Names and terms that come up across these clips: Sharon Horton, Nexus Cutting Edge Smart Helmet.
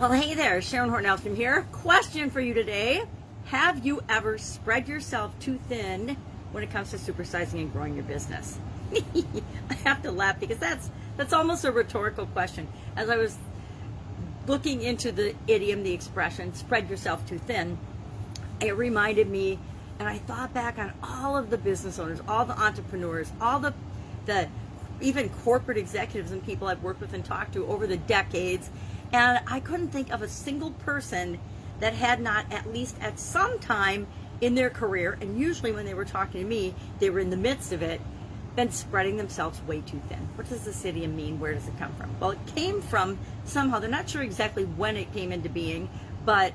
Well, hey there, Sharon Horton from here. Question for you today. Have you ever spread yourself too thin when it comes to supersizing and growing your business? I have to laugh because that's almost a rhetorical question. As I was looking into the idiom, the expression, spread yourself too thin, it reminded me, and I thought back on all of the business owners, all the entrepreneurs, all the even corporate executives and people I've worked with and talked to over the decades. And I couldn't think of a single person that had not, at least at some time in their career, and usually when they were talking to me, they were in the midst of it, been spreading themselves way too thin. What does this idiom mean? Where does it come from? Well, it came from somehow, they're not sure exactly when it came into being, but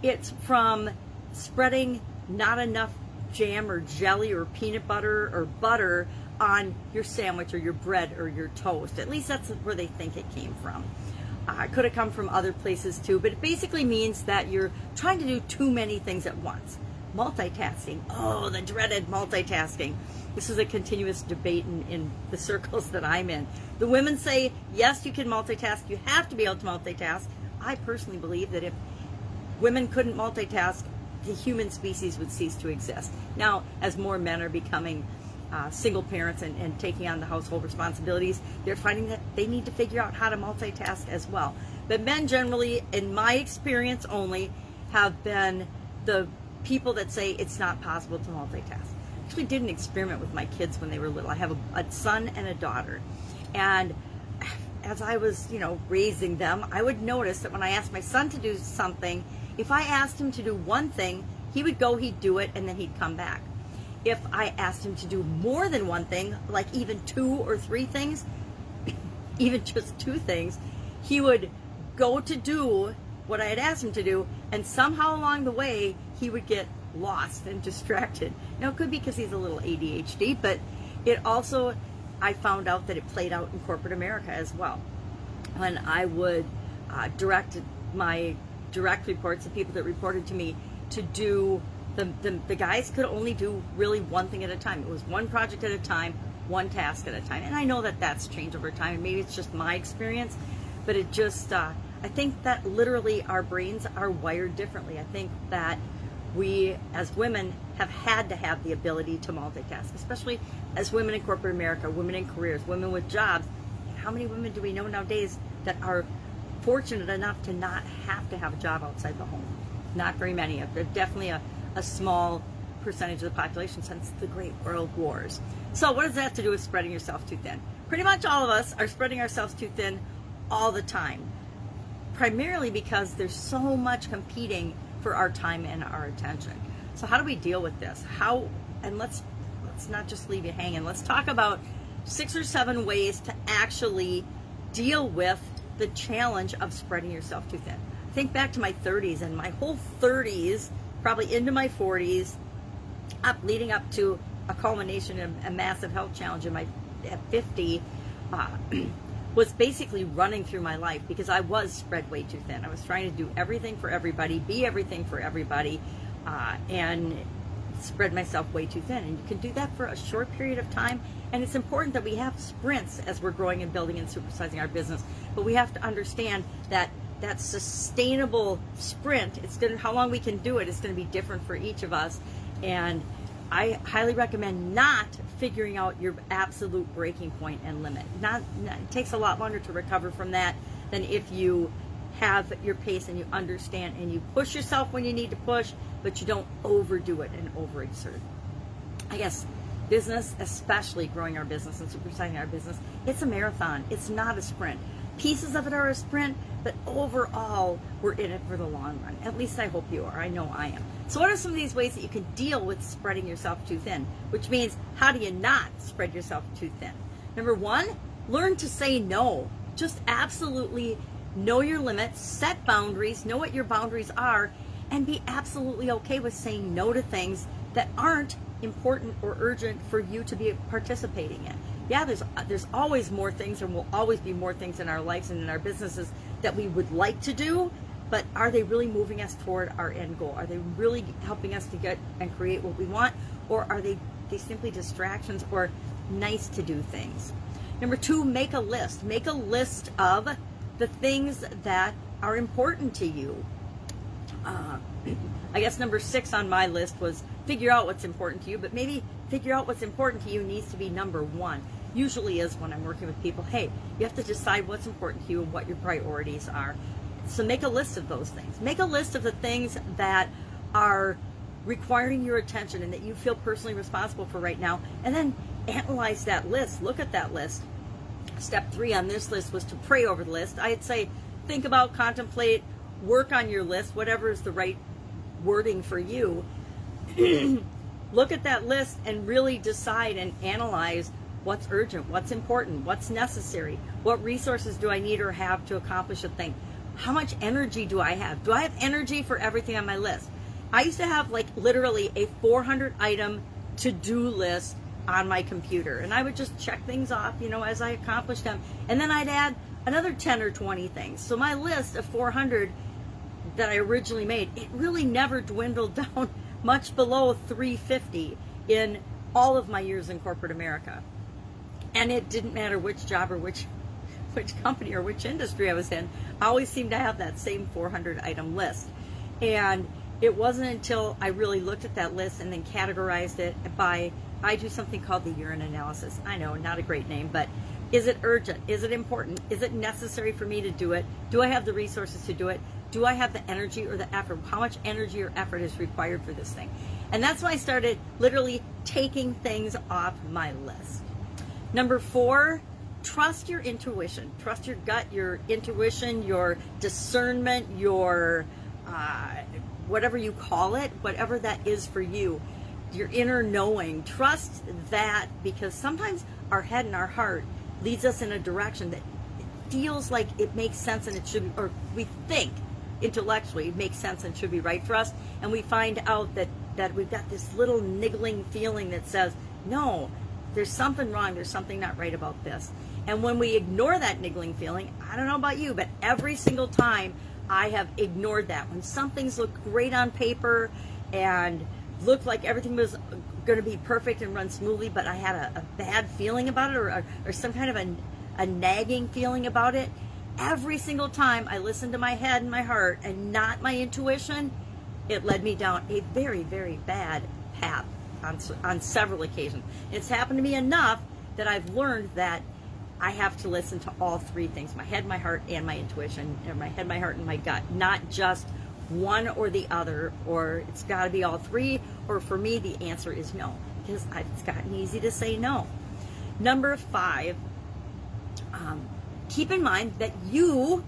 it's from spreading not enough jam or jelly or peanut butter or butter on your sandwich or your bread or your toast. At least that's where they think it came from. It could have come from other places too, but it basically means that you're trying to do too many things at once. Multitasking. Oh, the dreaded multitasking. This is a continuous debate in the circles that I'm in. The women say, yes, you can multitask. You have to be able to multitask. I personally believe that if women couldn't multitask, the human species would cease to exist. Now, as more men are becoming single parents and taking on the household responsibilities, they're finding that they need to figure out how to multitask as well. But men generally, in my experience only, have been the people that say it's not possible to multitask. I actually did an experiment with my kids when they were little. I have a son and a daughter, and as I was, raising them, I would notice that when I asked my son to do something, if I asked him to do one thing, he would go, he'd do it, and then he'd come back. If I asked him to do more than one thing, like even two or three things, even just two things, he would go to do what I had asked him to do, and somehow along the way, he would get lost and distracted. Now, it could be because he's a little ADHD, but it also, I found out that it played out in corporate America as well. When I would direct my direct reports, the people that reported to me, to do The guys could only do really one thing at a time. It was one project at a time, one task at a time. And I know that that's changed over time, and maybe it's just my experience, but it just, I think that literally our brains are wired differently. I think that we, as women, have had to have the ability to multitask, especially as women in corporate America, women in careers, women with jobs. How many women do we know nowadays that are fortunate enough to not have to have a job outside the home? Not very many. They're definitely a small percentage of the population since the Great World Wars. So what does that have to do with spreading yourself too thin? Pretty much all of us are spreading ourselves too thin all the time, primarily because there's so much competing for our time and our attention. So how do we deal with this? And let's not just leave you hanging. Let's talk about 6 or 7 ways to actually deal with the challenge of spreading yourself too thin. Think back to my 30s and my whole 30s, probably into my 40s, leading up to a culmination of a massive health challenge at 50, was basically running through my life because I was spread way too thin. I was trying to do everything for everybody, be everything for everybody, and spread myself way too thin. And you can do that for a short period of time, and it's important that we have sprints as we're growing and building and supersizing our business, but we have to understand that that sustainable sprint, how long we can do it, it's going to be different for each of us. And I highly recommend not figuring out your absolute breaking point and limit. It takes a lot longer to recover from that than if you have your pace and you understand and you push yourself when you need to push, but you don't overdo it and overexert. I guess business, especially growing our business and supersizing our business, it's a marathon. It's not a sprint. Pieces of it are a sprint, but overall, we're in it for the long run. At least I hope you are. I know I am. So what are some of these ways that you can deal with spreading yourself too thin? Which means, how do you not spread yourself too thin? Number one, learn to say no. Just absolutely know your limits, set boundaries, know what your boundaries are, and be absolutely okay with saying no to things that aren't important or urgent for you to be participating in. Yeah, there's always more things, and will always be more things in our lives and in our businesses that we would like to do, but are they really moving us toward our end goal? Are they really helping us to get and create what we want, or are they simply distractions or nice to do things? Number two, make a list. Make a list of the things that are important to you. I guess number 6 on my list was figure out what's important to you, but maybe figure out what's important to you needs to be number 1. Usually is when I'm working with people, hey, you have to decide what's important to you and what your priorities are. So make a list of those things. Make a list of the things that are requiring your attention and that you feel personally responsible for right now, and then analyze that list. Look at that list. Step 3 on this list was to pray over the list. I'd say think about, contemplate, work on your list, whatever is the right wording for you. Look at that list and really decide and analyze what's urgent, what's important, what's necessary, what resources do I need or have to accomplish a thing, how much energy do I have? Do I have energy for everything on my list? I used to have like literally a 400 item to-do list on my computer, and I would just check things off, you know, as I accomplished them, and then I'd add another 10 or 20 things. So my list of 400 that I originally made, it really never dwindled down much below 350 in all of my years in corporate America. And it didn't matter which job or which company or which industry I was in, I always seemed to have that same 400 item list. And it wasn't until I really looked at that list and then categorized it by, I do something called the urine analysis. I know, not a great name, but is it urgent? Is it important? Is it necessary for me to do it? Do I have the resources to do it? Do I have the energy or the effort? How much energy or effort is required for this thing? And that's when I started literally taking things off my list. Number 4, trust your intuition. Trust your gut, your intuition, your discernment, your whatever you call it, whatever that is for you, your inner knowing. Trust that, because sometimes our head and our heart leads us in a direction that feels like it makes sense and it should, or we think intellectually it makes sense and should be right for us, and we find out that we've got this little niggling feeling that says, no, there's something wrong, there's something not right about this. And when we ignore that niggling feeling, I don't know about you, but every single time I have ignored that. When some things look great on paper and looked like everything was gonna be perfect and run smoothly, but I had a bad feeling about it, or some kind of a nagging feeling about it, every single time I listened to my head and my heart and not my intuition, it led me down a very, very bad path. On several occasions. It's happened to me enough that I've learned that I have to listen to all 3 things, my head, my heart, and my intuition, or my head, my heart, and my gut, not just one or the other, or it's got to be all 3, or for me, the answer is no, because it's gotten easy to say no. Number 5, keep in mind that you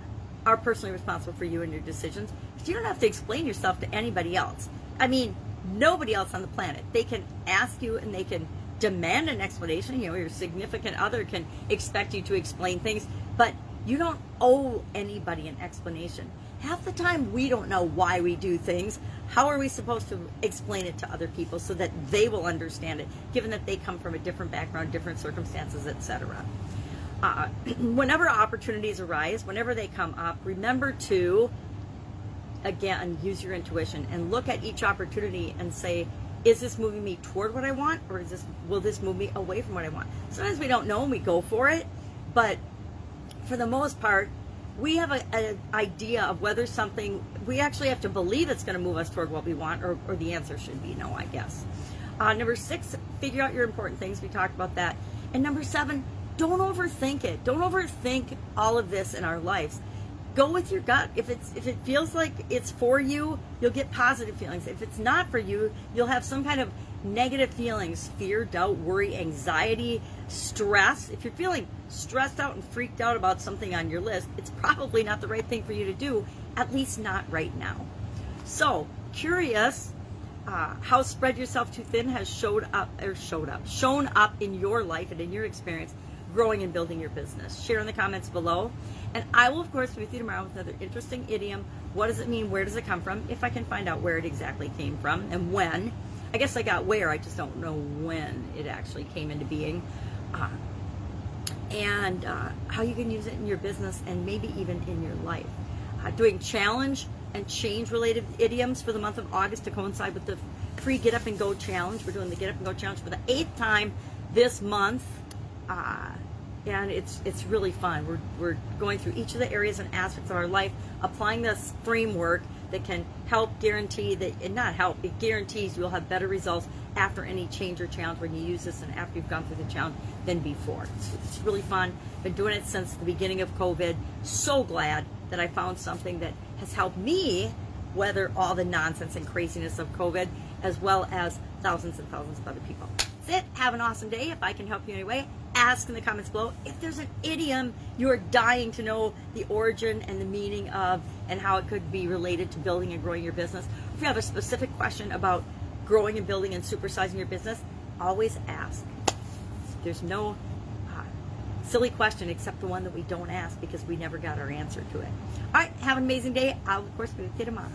are personally responsible for you and your decisions, but you don't have to explain yourself to anybody else. I mean, nobody else on the planet. They can ask you and they can demand an explanation. You know, your significant other can expect you to explain things, but you don't owe anybody an explanation. Half the time we don't know why we do things. How are we supposed to explain it to other people so that they will understand it, given that they come from a different background, different circumstances, etc.? Whenever opportunities arise, whenever they come up, remember to again, use your intuition and look at each opportunity and say, is this moving me toward what I want, or will this move me away from what I want? Sometimes we don't know and we go for it, but for the most part, we have an idea of whether something, we actually have to believe it's going to move us toward what we want, or the answer should be no, I guess. Number 6, figure out your important things. We talked about that. And number 7, don't overthink it. Don't overthink all of this in our lives. Go with your gut. If it feels like it's for you, you'll get positive feelings. If it's not for you, you'll have some kind of negative feelings, fear, doubt, worry, anxiety, stress. If you're feeling stressed out and freaked out about something on your list, it's probably not the right thing for you to do, at least not right now. So, curious how spread yourself too thin has shown up in your life and in your experience growing and building your business. Share in the comments below. And I will, of course, be with you tomorrow with another interesting idiom. What does it mean? Where does it come from? If I can find out where it exactly came from and when. I guess I got where, I just don't know when it actually came into being. And how you can use it in your business and maybe even in your life. Doing challenge and change-related idioms for the month of August to coincide with the free Get Up and Go Challenge. We're doing the Get Up and Go Challenge for the 8th time this month. and it's really fun. We're going through each of the areas and aspects of our life, applying this framework that can help guarantee that, and not help, it guarantees you'll have better results after any change or challenge when you use this and after you've gone through the challenge than before. It's really fun. Been doing it since the beginning of COVID. So glad that I found something that has helped me weather all the nonsense and craziness of COVID, as well as thousands and thousands of other people. That's it. Have an awesome day. If I can help you in any way, ask in the comments below. If there's an idiom you're dying to know the origin and the meaning of and how it could be related to building and growing your business, if you have a specific question about growing and building and supersizing your business, always ask. There's no silly question except the one that we don't ask because we never got our answer to it. All right, have an amazing day. I'll, of course, be with you tomorrow.